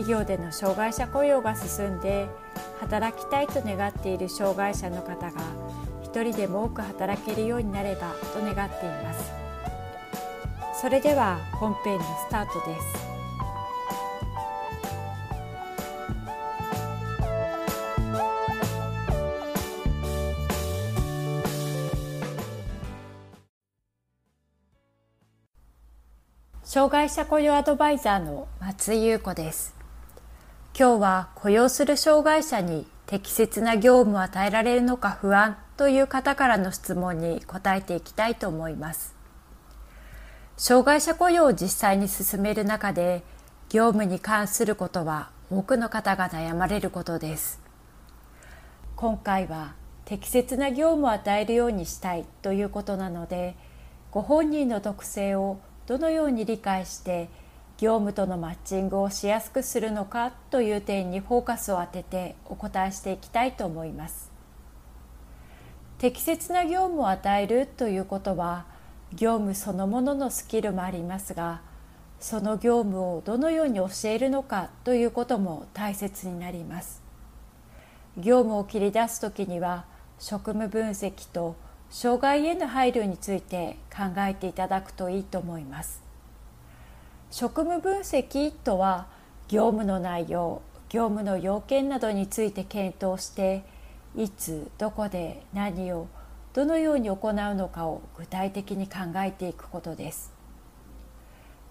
企業での障害者雇用が進んで、働きたいと願っている障害者の方が一人でも多く働けるようになればと願っています。それでは本編のスタートです。障害者雇用アドバイザーの松井優子です。今日は雇用する障害者に適切な業務を与えられるのか不安という方からの質問に答えていきたいと思います。障害者雇用を実際に進める中で、業務に関することは多くの方が悩まれることです。今回は適切な業務を与えるようにしたいということなので、ご本人の特性をどのように理解して業務とのマッチングをしやすくするのかという点にフォーカスを当ててお答えしていきたいと思います。適切な業務を与えるということは、業務そのもののスキルもありますが、その業務をどのように教えるのかということも大切になります。業務を切り出すときには、職務分析と障害への配慮について考えていただくといいと思います。職務分析とは、業務の内容、業務の要件などについて検討して、いつどこで何をどのように行うのかを具体的に考えていくことです。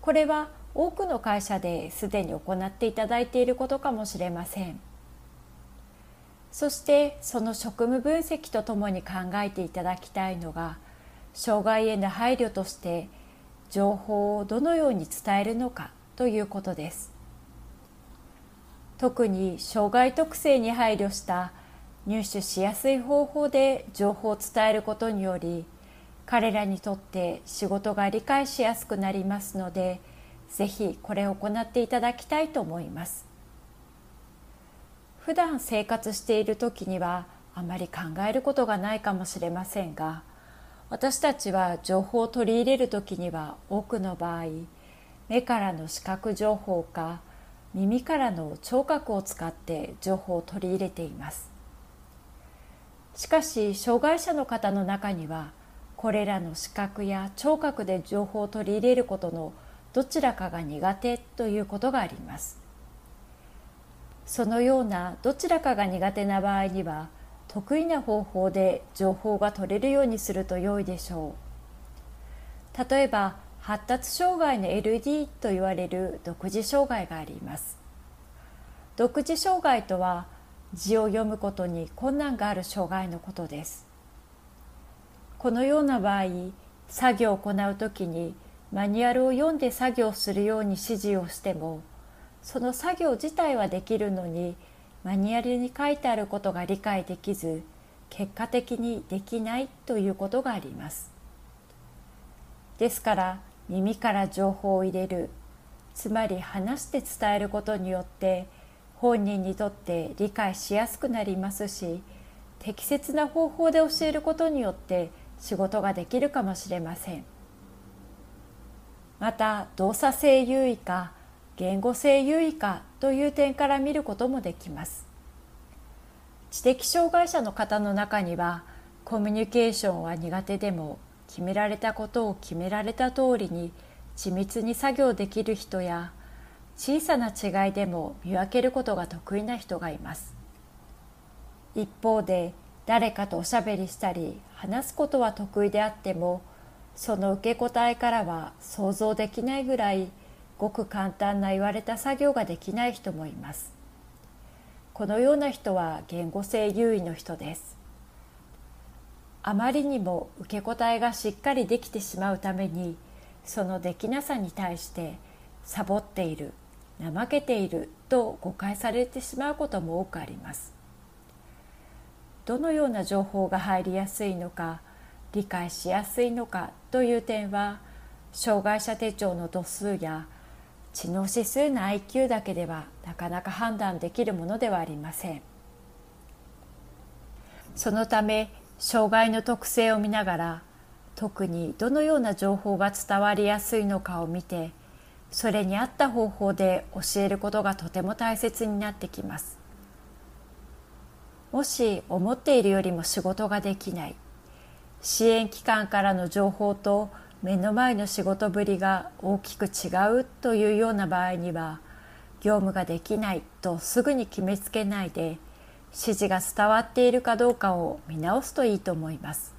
これは多くの会社ですでに行っていただいていることかもしれません。そしてその職務分析とともに考えていただきたいのが、障害への配慮として情報をどのように伝えるのかということです。特に障害特性に配慮した入手しやすい方法で情報を伝えることにより、彼らにとって仕事が理解しやすくなりますので、ぜひこれを行っていただきたいと思います。普段生活している時にはあまり考えることがないかもしれませんが、私たちは情報を取り入れる時には多くの場合、目からの視覚情報か耳からの聴覚を使って情報を取り入れています。しかし障害者の方の中には、これらの視覚や聴覚で情報を取り入れることのどちらかが苦手ということがあります。そのようなどちらかが苦手な場合には、得意な方法で情報が取れるようにすると良いでしょう。例えば発達障害の LD と言われる独自障害があります。独自障害とは、字を読むことに困難がある障害のことです。このような場合、作業を行うときにマニュアルを読んで作業するように指示をしても、その作業自体はできるのに、マニュアルに書いてあることが理解できず、結果的にできないということがあります。ですから、耳から情報を入れる、つまり話して伝えることによって、本人にとって理解しやすくなりますし、適切な方法で教えることによって仕事ができるかもしれません。また、動作性優位か言語性優位かという点から見ることもできます。知的障害者の方の中には、コミュニケーションは苦手でも、決められたことを決められた通りに緻密に作業できる人や、小さな違いでも見分けることが得意な人がいます。一方で、誰かとおしゃべりしたり話すことは得意であっても、その受け答えからは想像できないぐらいごく簡単な言われた作業ができない人もいます。このような人は言語性優位の人です。あまりにも受け答えがしっかりできてしまうために、そのできなさに対してサボっている、怠けていると誤解されてしまうことも多くあります。どのような情報が入りやすいのか、理解しやすいのかという点は、障害者手帳の度数や知能指数の IQ だけではなかなか判断できるものではありません。そのため、障害の特性を見ながら、特にどのような情報が伝わりやすいのかを見て、それに合った方法で教えることがとても大切になってきます。もし思っているよりも仕事ができない、支援機関からの情報と目の前の仕事ぶりが大きく違うというような場合には、業務ができないとすぐに決めつけないで、指示が伝わっているかどうかを見直すといいと思います。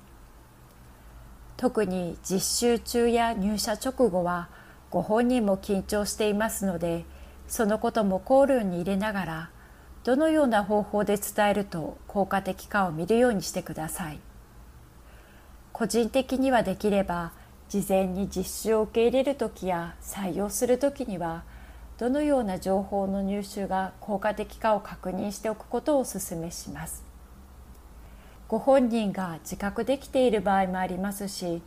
特に実習中や入社直後はご本人も緊張していますので、そのことも考慮に入れながら、どのような方法で伝えると効果的かを見るようにしてください。個人的にはできれば、事前に実習を受け入れるときや採用するときには、どのような情報の入手が効果的かを確認しておくことをお勧めします。ご本人が自覚できている場合もありますし、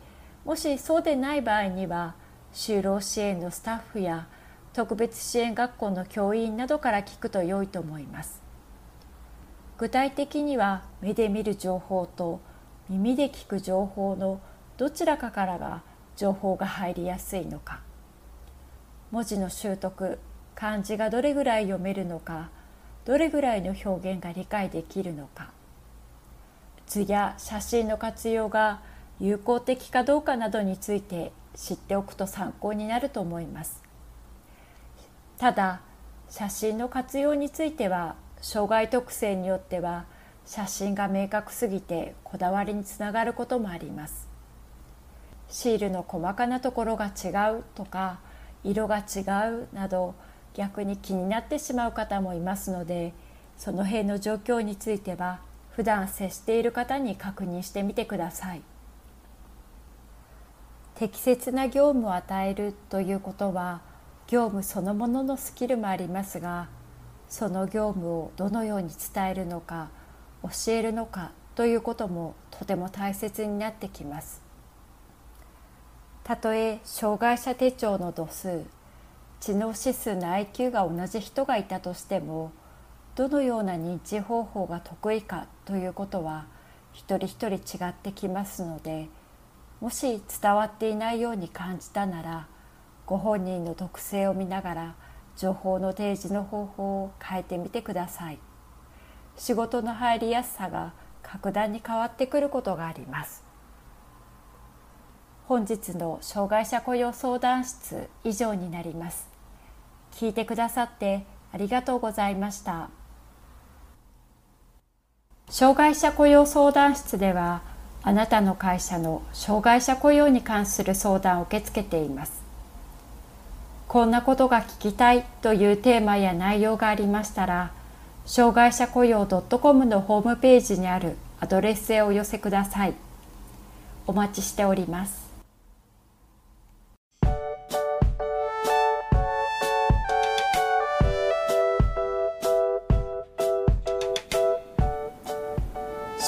もしそうでない場合には、就労支援のスタッフや特別支援学校の教員などから聞くと良いと思います。具体的には、目で見る情報と耳で聞く情報のどちらかからが情報が入りやすいのか、文字の習得、漢字がどれぐらい読めるのか、どれぐらいの表現が理解できるのか、図や写真の活用が有効的かどうかなどについて知っておくと参考になると思います。ただ、写真の活用については、障害特性によっては写真が明確すぎてこだわりにつながることもあります。シールの細かなところが違うとか、色が違うなど逆に気になってしまう方もいますので、その辺の状況については普段接している方に確認してみてください。適切な業務を与えるということは、業務そのもののスキルもありますが、その業務をどのように伝えるのか、教えるのかということもとても大切になってきます。たとえ障害者手帳の度数、知能指数の IQ が同じ人がいたとしても、どのような認知方法が得意かということは一人一人違ってきますので、もし伝わっていないように感じたなら、ご本人の特性を見ながら情報の提示の方法を変えてみてください。仕事の入りやすさが格段に変わってくることがあります。本日の障害者雇用相談室以上になります。聞いてくださってありがとうございました。障害者雇用相談室では、あなたの会社の障害者雇用に関する相談を受け付けています。こんなことが聞きたいというテーマや内容がありましたら、障害者雇用 .com のホームページにあるアドレスへお寄せください。お待ちしております。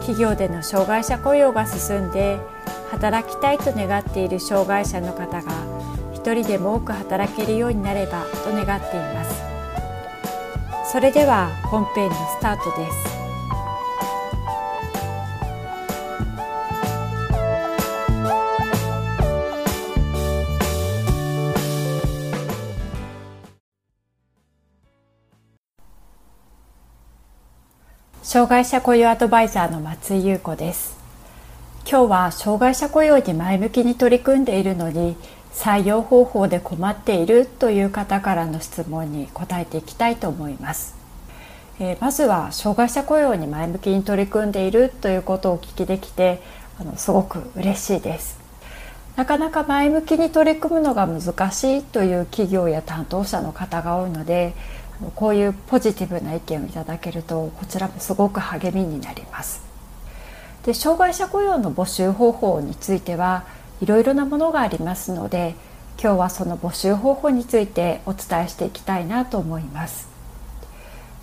企業での障害者雇用が進んで、働きたいと願っている障害者の方が一人でも多く働けるようになればと願っています。それでは本編のスタートです。障害者雇用アドバイザーの松井優子です。今日は障害者雇用に前向きに取り組んでいるのに採用方法で困っているという方からの質問に答えていきたいと思います。まずは障害者雇用に前向きに取り組んでいるということをお聞きできてすごく嬉しいです。なかなか前向きに取り組むのが難しいという企業や担当者の方が多いので、こういうポジティブな意見をいただけるとこちらもすごく励みになります。で、障害者雇用の募集方法についてはいろいろなものがありますので、今日はその募集方法についてお伝えしていきたいなと思います。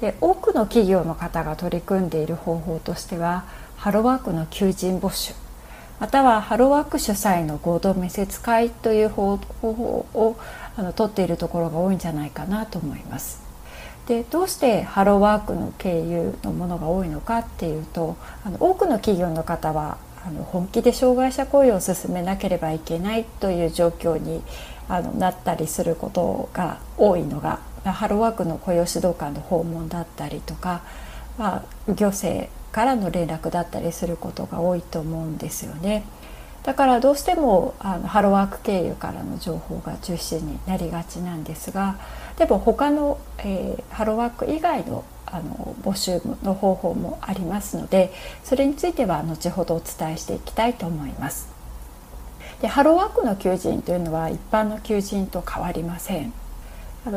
で、多くの企業の方が取り組んでいる方法としてはハローワークの求人募集、またはハローワーク主催の合同面接会という方法を取っているところが多いんじゃないかなと思います。で、どうしてハローワークの経由のものが多いのかっていうと、多くの企業の方は本気で障害者雇用を進めなければいけないという状況になったりすることが多いのが、ハローワークの雇用指導官の訪問だったりとか、行政からの連絡だったりすることが多いと思うんですよね。だからどうしてもハローワーク経由からの情報が中心になりがちなんですが、でも他の、ハローワーク以外の募集の方法もありますので、それについては後ほどお伝えしていきたいと思います。で、ハローワークの求人というのは一般の求人と変わりません。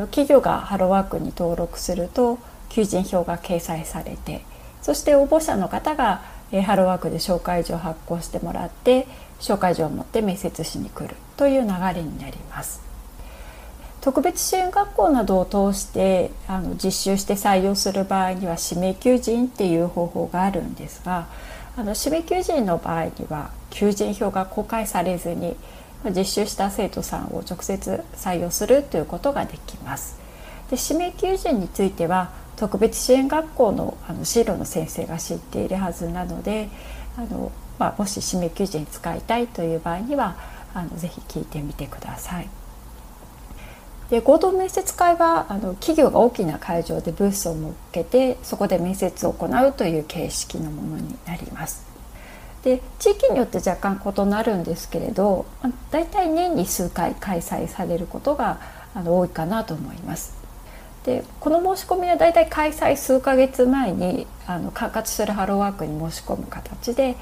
企業がハローワークに登録すると求人票が掲載されて、そして応募者の方がハローワークで紹介状を発行してもらって、紹介状を持って面接しに来るという流れになります。特別支援学校などを通して実習して採用する場合には指名求人っていう方法があるんですが、指名求人の場合には求人票が公開されずに実習した生徒さんを直接採用するということができます。で、指名求人については特別支援学校の進路の先生が知っているはずなので、もし指名求人使いたいという場合にはぜひ聞いてみてください。で、合同面接会は企業が大きな会場でブースを設けて、そこで面接を行うという形式のものになります。で、地域によって若干異なるんですけれど、だいたい年に数回開催されることが多いかなと思います。で、この申し込みはだいたい開催数ヶ月前に管轄するハローワークに申し込む形で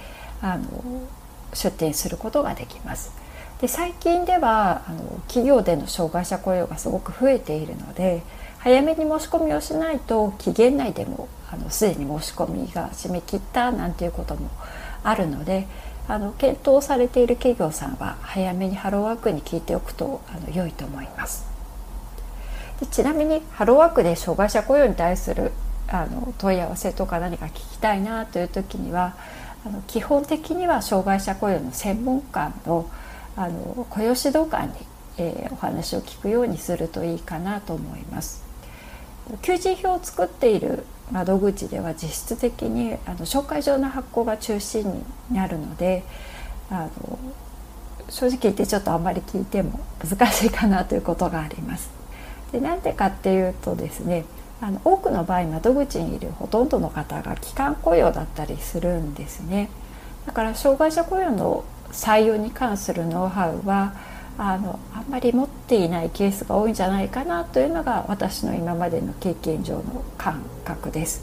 出展することができます。で、最近では企業での障害者雇用がすごく増えているので、早めに申し込みをしないと期限内でもすでに申し込みが締め切ったなんていうこともあるので、検討されている企業さんは早めにハローワークに聞いておくと良いと思います。で、ちなみにハローワークで障害者雇用に対する問い合わせとか何か聞きたいなという時には、基本的には障害者雇用の専門家の雇用指導官に、お話を聞くようにするといいかなと思います。求人票を作っている窓口では実質的に紹介状の発行が中心になるので、正直言ってちょっとあんまり聞いても難しいかなということがあります。で、なんでかっていうとですね、多くの場合窓口にいるほとんどの方が期間雇用だったりするんですね。だから障害者雇用の採用に関するノウハウはあんまり持っていないケースが多いんじゃないかなというのが私の今までの経験上の感覚です。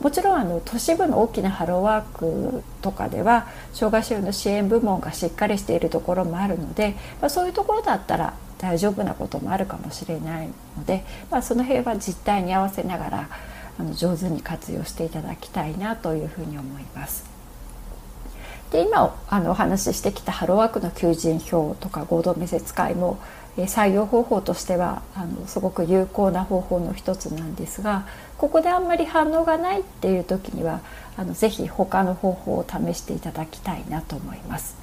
もちろん都市部の大きなハローワークとかでは障害者の支援部門がしっかりしているところもあるので、そういうところだったら大丈夫なこともあるかもしれないので、その辺は実態に合わせながら上手に活用していただきたいなというふうに思います。で、今お話ししてきたハローワークの求人票とか合同面接会も採用方法としてはすごく有効な方法の一つなんですが、ここであんまり反応がないっていう時にはぜひ他の方法を試していただきたいなと思います。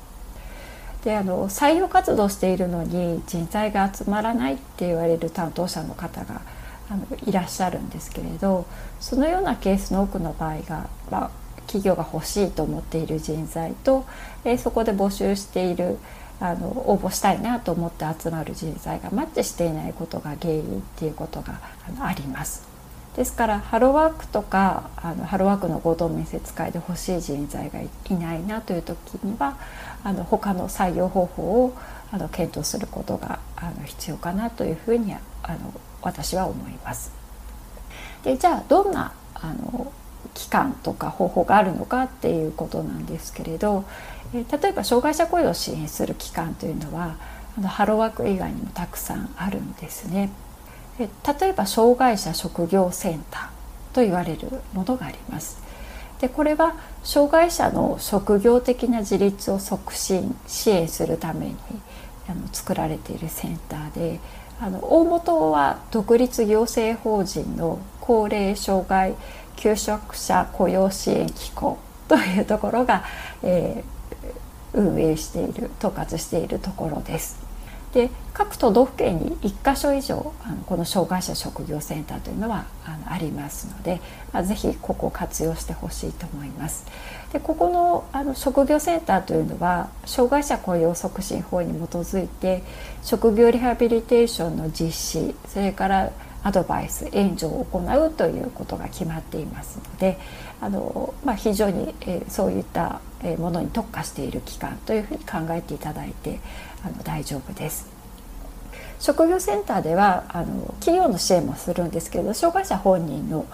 で、採用活動しているのに人材が集まらないって言われる担当者の方がいらっしゃるんですけれど、そのようなケースの多くの場合が企業が欲しいと思っている人材と、そこで募集している応募したいなと思って集まる人材がマッチしていないことが原因っていうことがあります。ですからハローワークとかハローワークの合同面接会で欲しい人材がいないなという時には他の採用方法を検討することが必要かなというふうに私は思います。で、じゃあどんな期間とか方法があるのかっていうことなんですけれど、例えば障害者雇用を支援する期間というのはハローワーク以外にもたくさんあるんですね。例えば障害者職業センターと言われるものがあります。で、これは障害者の職業的な自立を促進支援するために作られているセンターで、大元は独立行政法人の高齢障害求職者雇用支援機構というところが、運営している、統括しているところです。で、各都道府県に1か所以上この障害者職業センターというのはありますので、ぜひここを活用してほしいと思います。で、ここの職業センターというのは障害者雇用促進法に基づいて職業リハビリテーションの実施、それからアドバイス、援助を行うということが決まっていますので、非常にそういったものに特化している機関というふうに考えていただいて大丈夫です。職業センターでは企業の支援もするんですけど、障害者本人の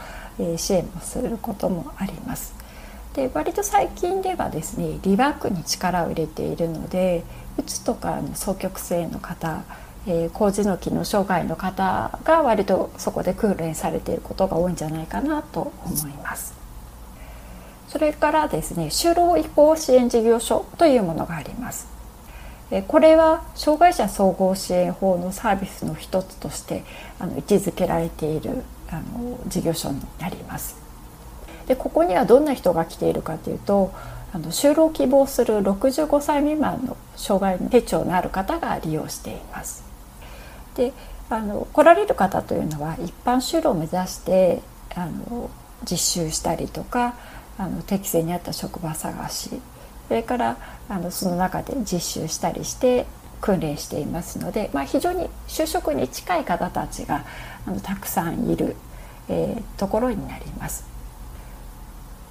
支援もすることもあります。で、割と最近ではですね、リワークに力を入れているので、うつとか双極性の方、高次の機能障害の方が割とそこで訓練されていることが多いんじゃないかなと思います。それからですね、就労移行支援事業所というものがあります。これは障害者総合支援法のサービスの一つとして位置づけられている事業所になります。で、ここにはどんな人が来ているかというと、就労希望する65歳未満の障害の手帳のある方が利用しています。で、来られる方というのは一般就労を目指して実習したりとか、適性に合った職場探し、それからその中で実習したりして訓練していますので、非常に就職に近い方たちがたくさんいる、ところになります。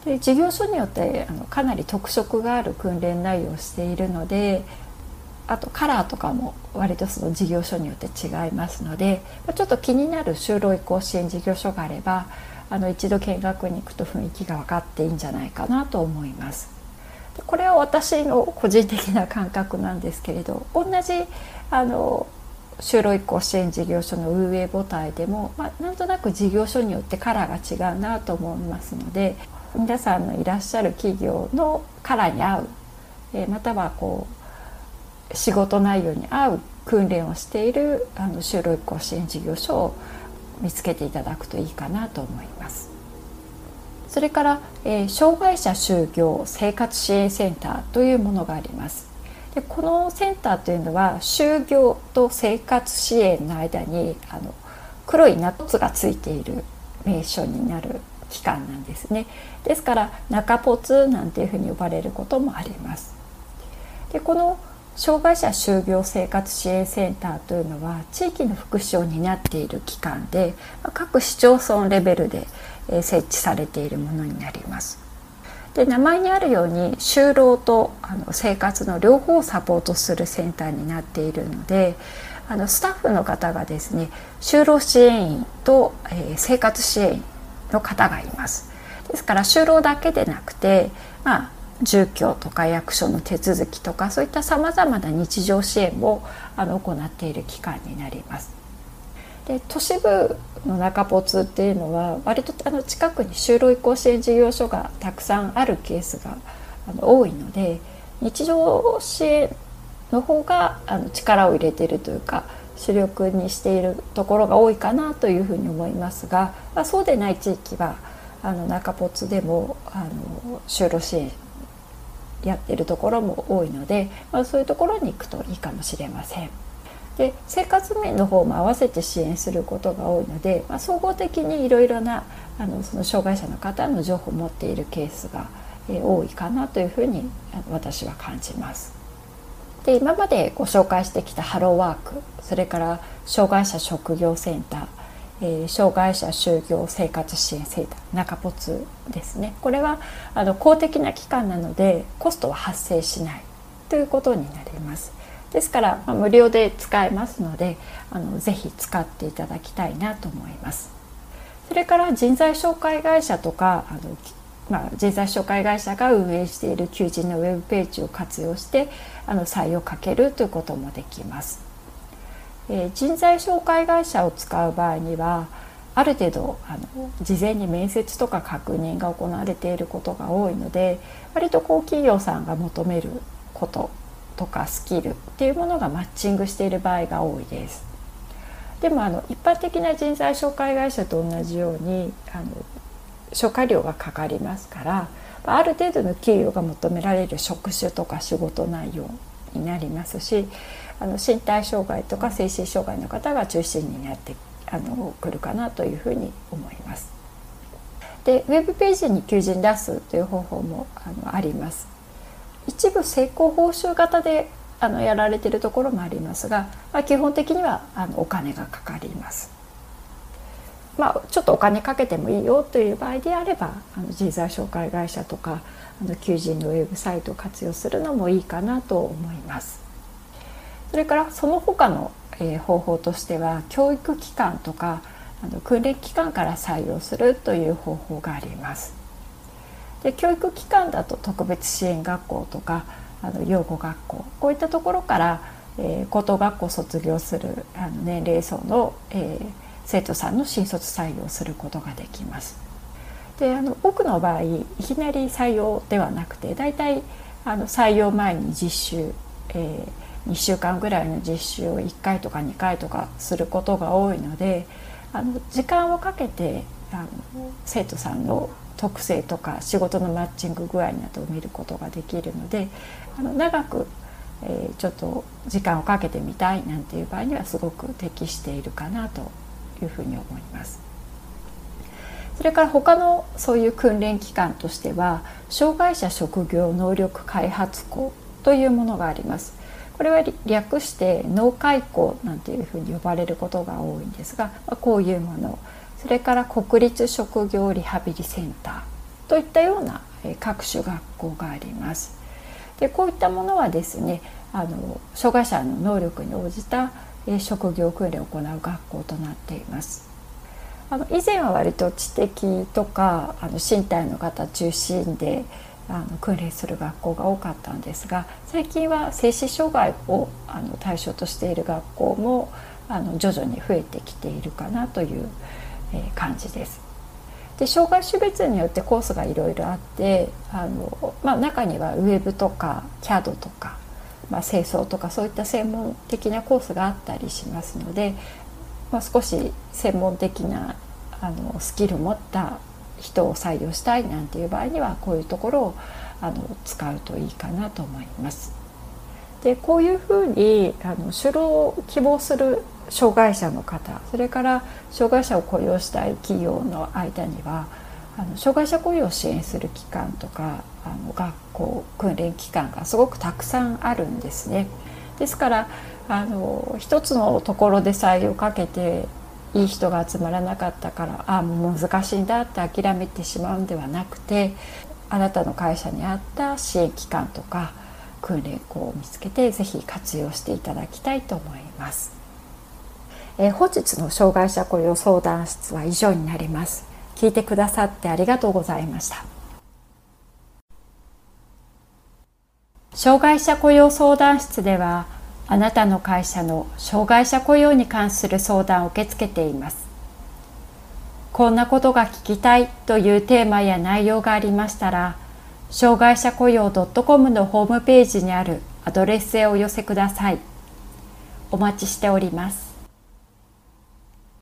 で、事業所によってかなり特色がある訓練内容をしているので、あとカラーとかも割とその事業所によって違いますので、ちょっと気になる就労移行支援事業所があれば一度見学に行くと雰囲気が分かっていいんじゃないかなと思います。これは私の個人的な感覚なんですけれど、同じ就労移行支援事業所の運営母体でも、なんとなく事業所によってカラーが違うなと思いますので、皆さんのいらっしゃる企業のカラーに合う、または仕事内容に合う訓練をしている就労移行支援事業所を見つけていただくといいかなと思います。それから、障害者就業生活支援センターというものがあります。で、このセンターというのは就業と生活支援の間に黒いナッツがついている名称になる機関なんですね。ですから中ポツなんていうふうに呼ばれることもあります。で、この障害者就業生活支援センターというのは地域の福祉を担っている機関で、各市町村レベルで設置されているものになります。で、名前にあるように就労と生活の両方をサポートするセンターになっているので、スタッフの方がですね、就労支援員と生活支援員の方がいます。ですから就労だけでなくて、住居とか役所の手続きとか、そういったさまざまな日常支援を行っている機関になります。で、都市部の中ポツっていうのは割と近くに就労移行支援事業所がたくさんあるケースが多いので、日常支援の方が力を入れているというか主力にしているところが多いかなというふうに思いますが、そうでない地域は中ポツでも就労支援やっているところも多いので、そういうところに行くといいかもしれません。で、生活面の方も合わせて支援することが多いので、総合的にいろいろなその障害者の方の情報を持っているケースが多いかなというふうに私は感じます。で、今までご紹介してきたハローワーク、それから障害者職業センター、障害者就業生活支援センター、中ポツですね。これは公的な機関なのでコストは発生しないということになります。ですから、無料で使えますのでぜひ使っていただきたいなと思います。それから人材紹介会社とか人材紹介会社が運営している求人のウェブページを活用して採用をかけるということもできます。人材紹介会社を使う場合にはある程度事前に面接とか確認が行われていることが多いので、割と企業さんが求めることとかスキルっていうものがマッチングしている場合が多いです。でも一般的な人材紹介会社と同じように紹介料がかかりますから、ある程度の給与が求められる職種とか仕事内容になりますし、身体障害とか精神障害の方が中心になってくるかなというふうに思います。で、ウェブページに求人出すという方法もあります。一部成功報酬型でやられているところもありますが、基本的にはお金がかかります。ちょっとお金かけてもいいよという場合であれば人材紹介会社とか求人のウェブサイトを活用するのもいいかなと思います。それからその他の方法としては教育機関とか訓練機関から採用するという方法があります。で、教育機関だと特別支援学校とか養護学校、こういったところから高等学校を卒業する年齢層の生徒さんの新卒採用することができます。で、多くの場合いきなり採用ではなくて、だいたい採用前に実習、2週間ぐらいの実習を1回とか2回とかすることが多いので、時間をかけて生徒さんの特性とか仕事のマッチング具合などを見ることができるので、長くちょっと時間をかけてみたいなんていう場合にはすごく適しているかなというふうに思います。それから他のそういう訓練機関としては障害者職業能力開発校というものがあります。これは略して能開校なんていうふうに呼ばれることが多いんですが、こういうもの、それから国立職業リハビリセンターといったような各種学校があります。で、こういったものはですね、障害者の能力に応じた職業訓練を行う学校となっています。以前は割と知的とか身体の方中心で訓練する学校が多かったんですが、最近は精神障害を対象としている学校も徐々に増えてきているかなという感じです。で、障害種別によってコースがいろいろあって中にはウェブとか CAD とか清掃とかそういった専門的なコースがあったりしますので、少し専門的なスキルを持った人を採用したいなんていう場合にはこういうところを使うといいかなと思います。で、こういうふうに就労を希望する障害者の方、それから障害者を雇用したい企業の間には障害者雇用を支援する機関とか学校訓練機関がすごくたくさんあるんですね。ですから一つのところで採用をかけていい人が集まらなかったからもう難しいんだって諦めてしまうんではなくて、あなたの会社に合った支援機関とか訓練校を見つけてぜひ活用していただきたいと思います。本日の障害者雇用相談室は以上になります。聞いてくださってありがとうございました。障害者雇用相談室ではあなたの会社の障害者雇用に関する相談を受け付けています。こんなことが聞きたいというテーマや内容がありましたら、障害者雇用 .com のホームページにあるアドレスへお寄せください。お待ちしております。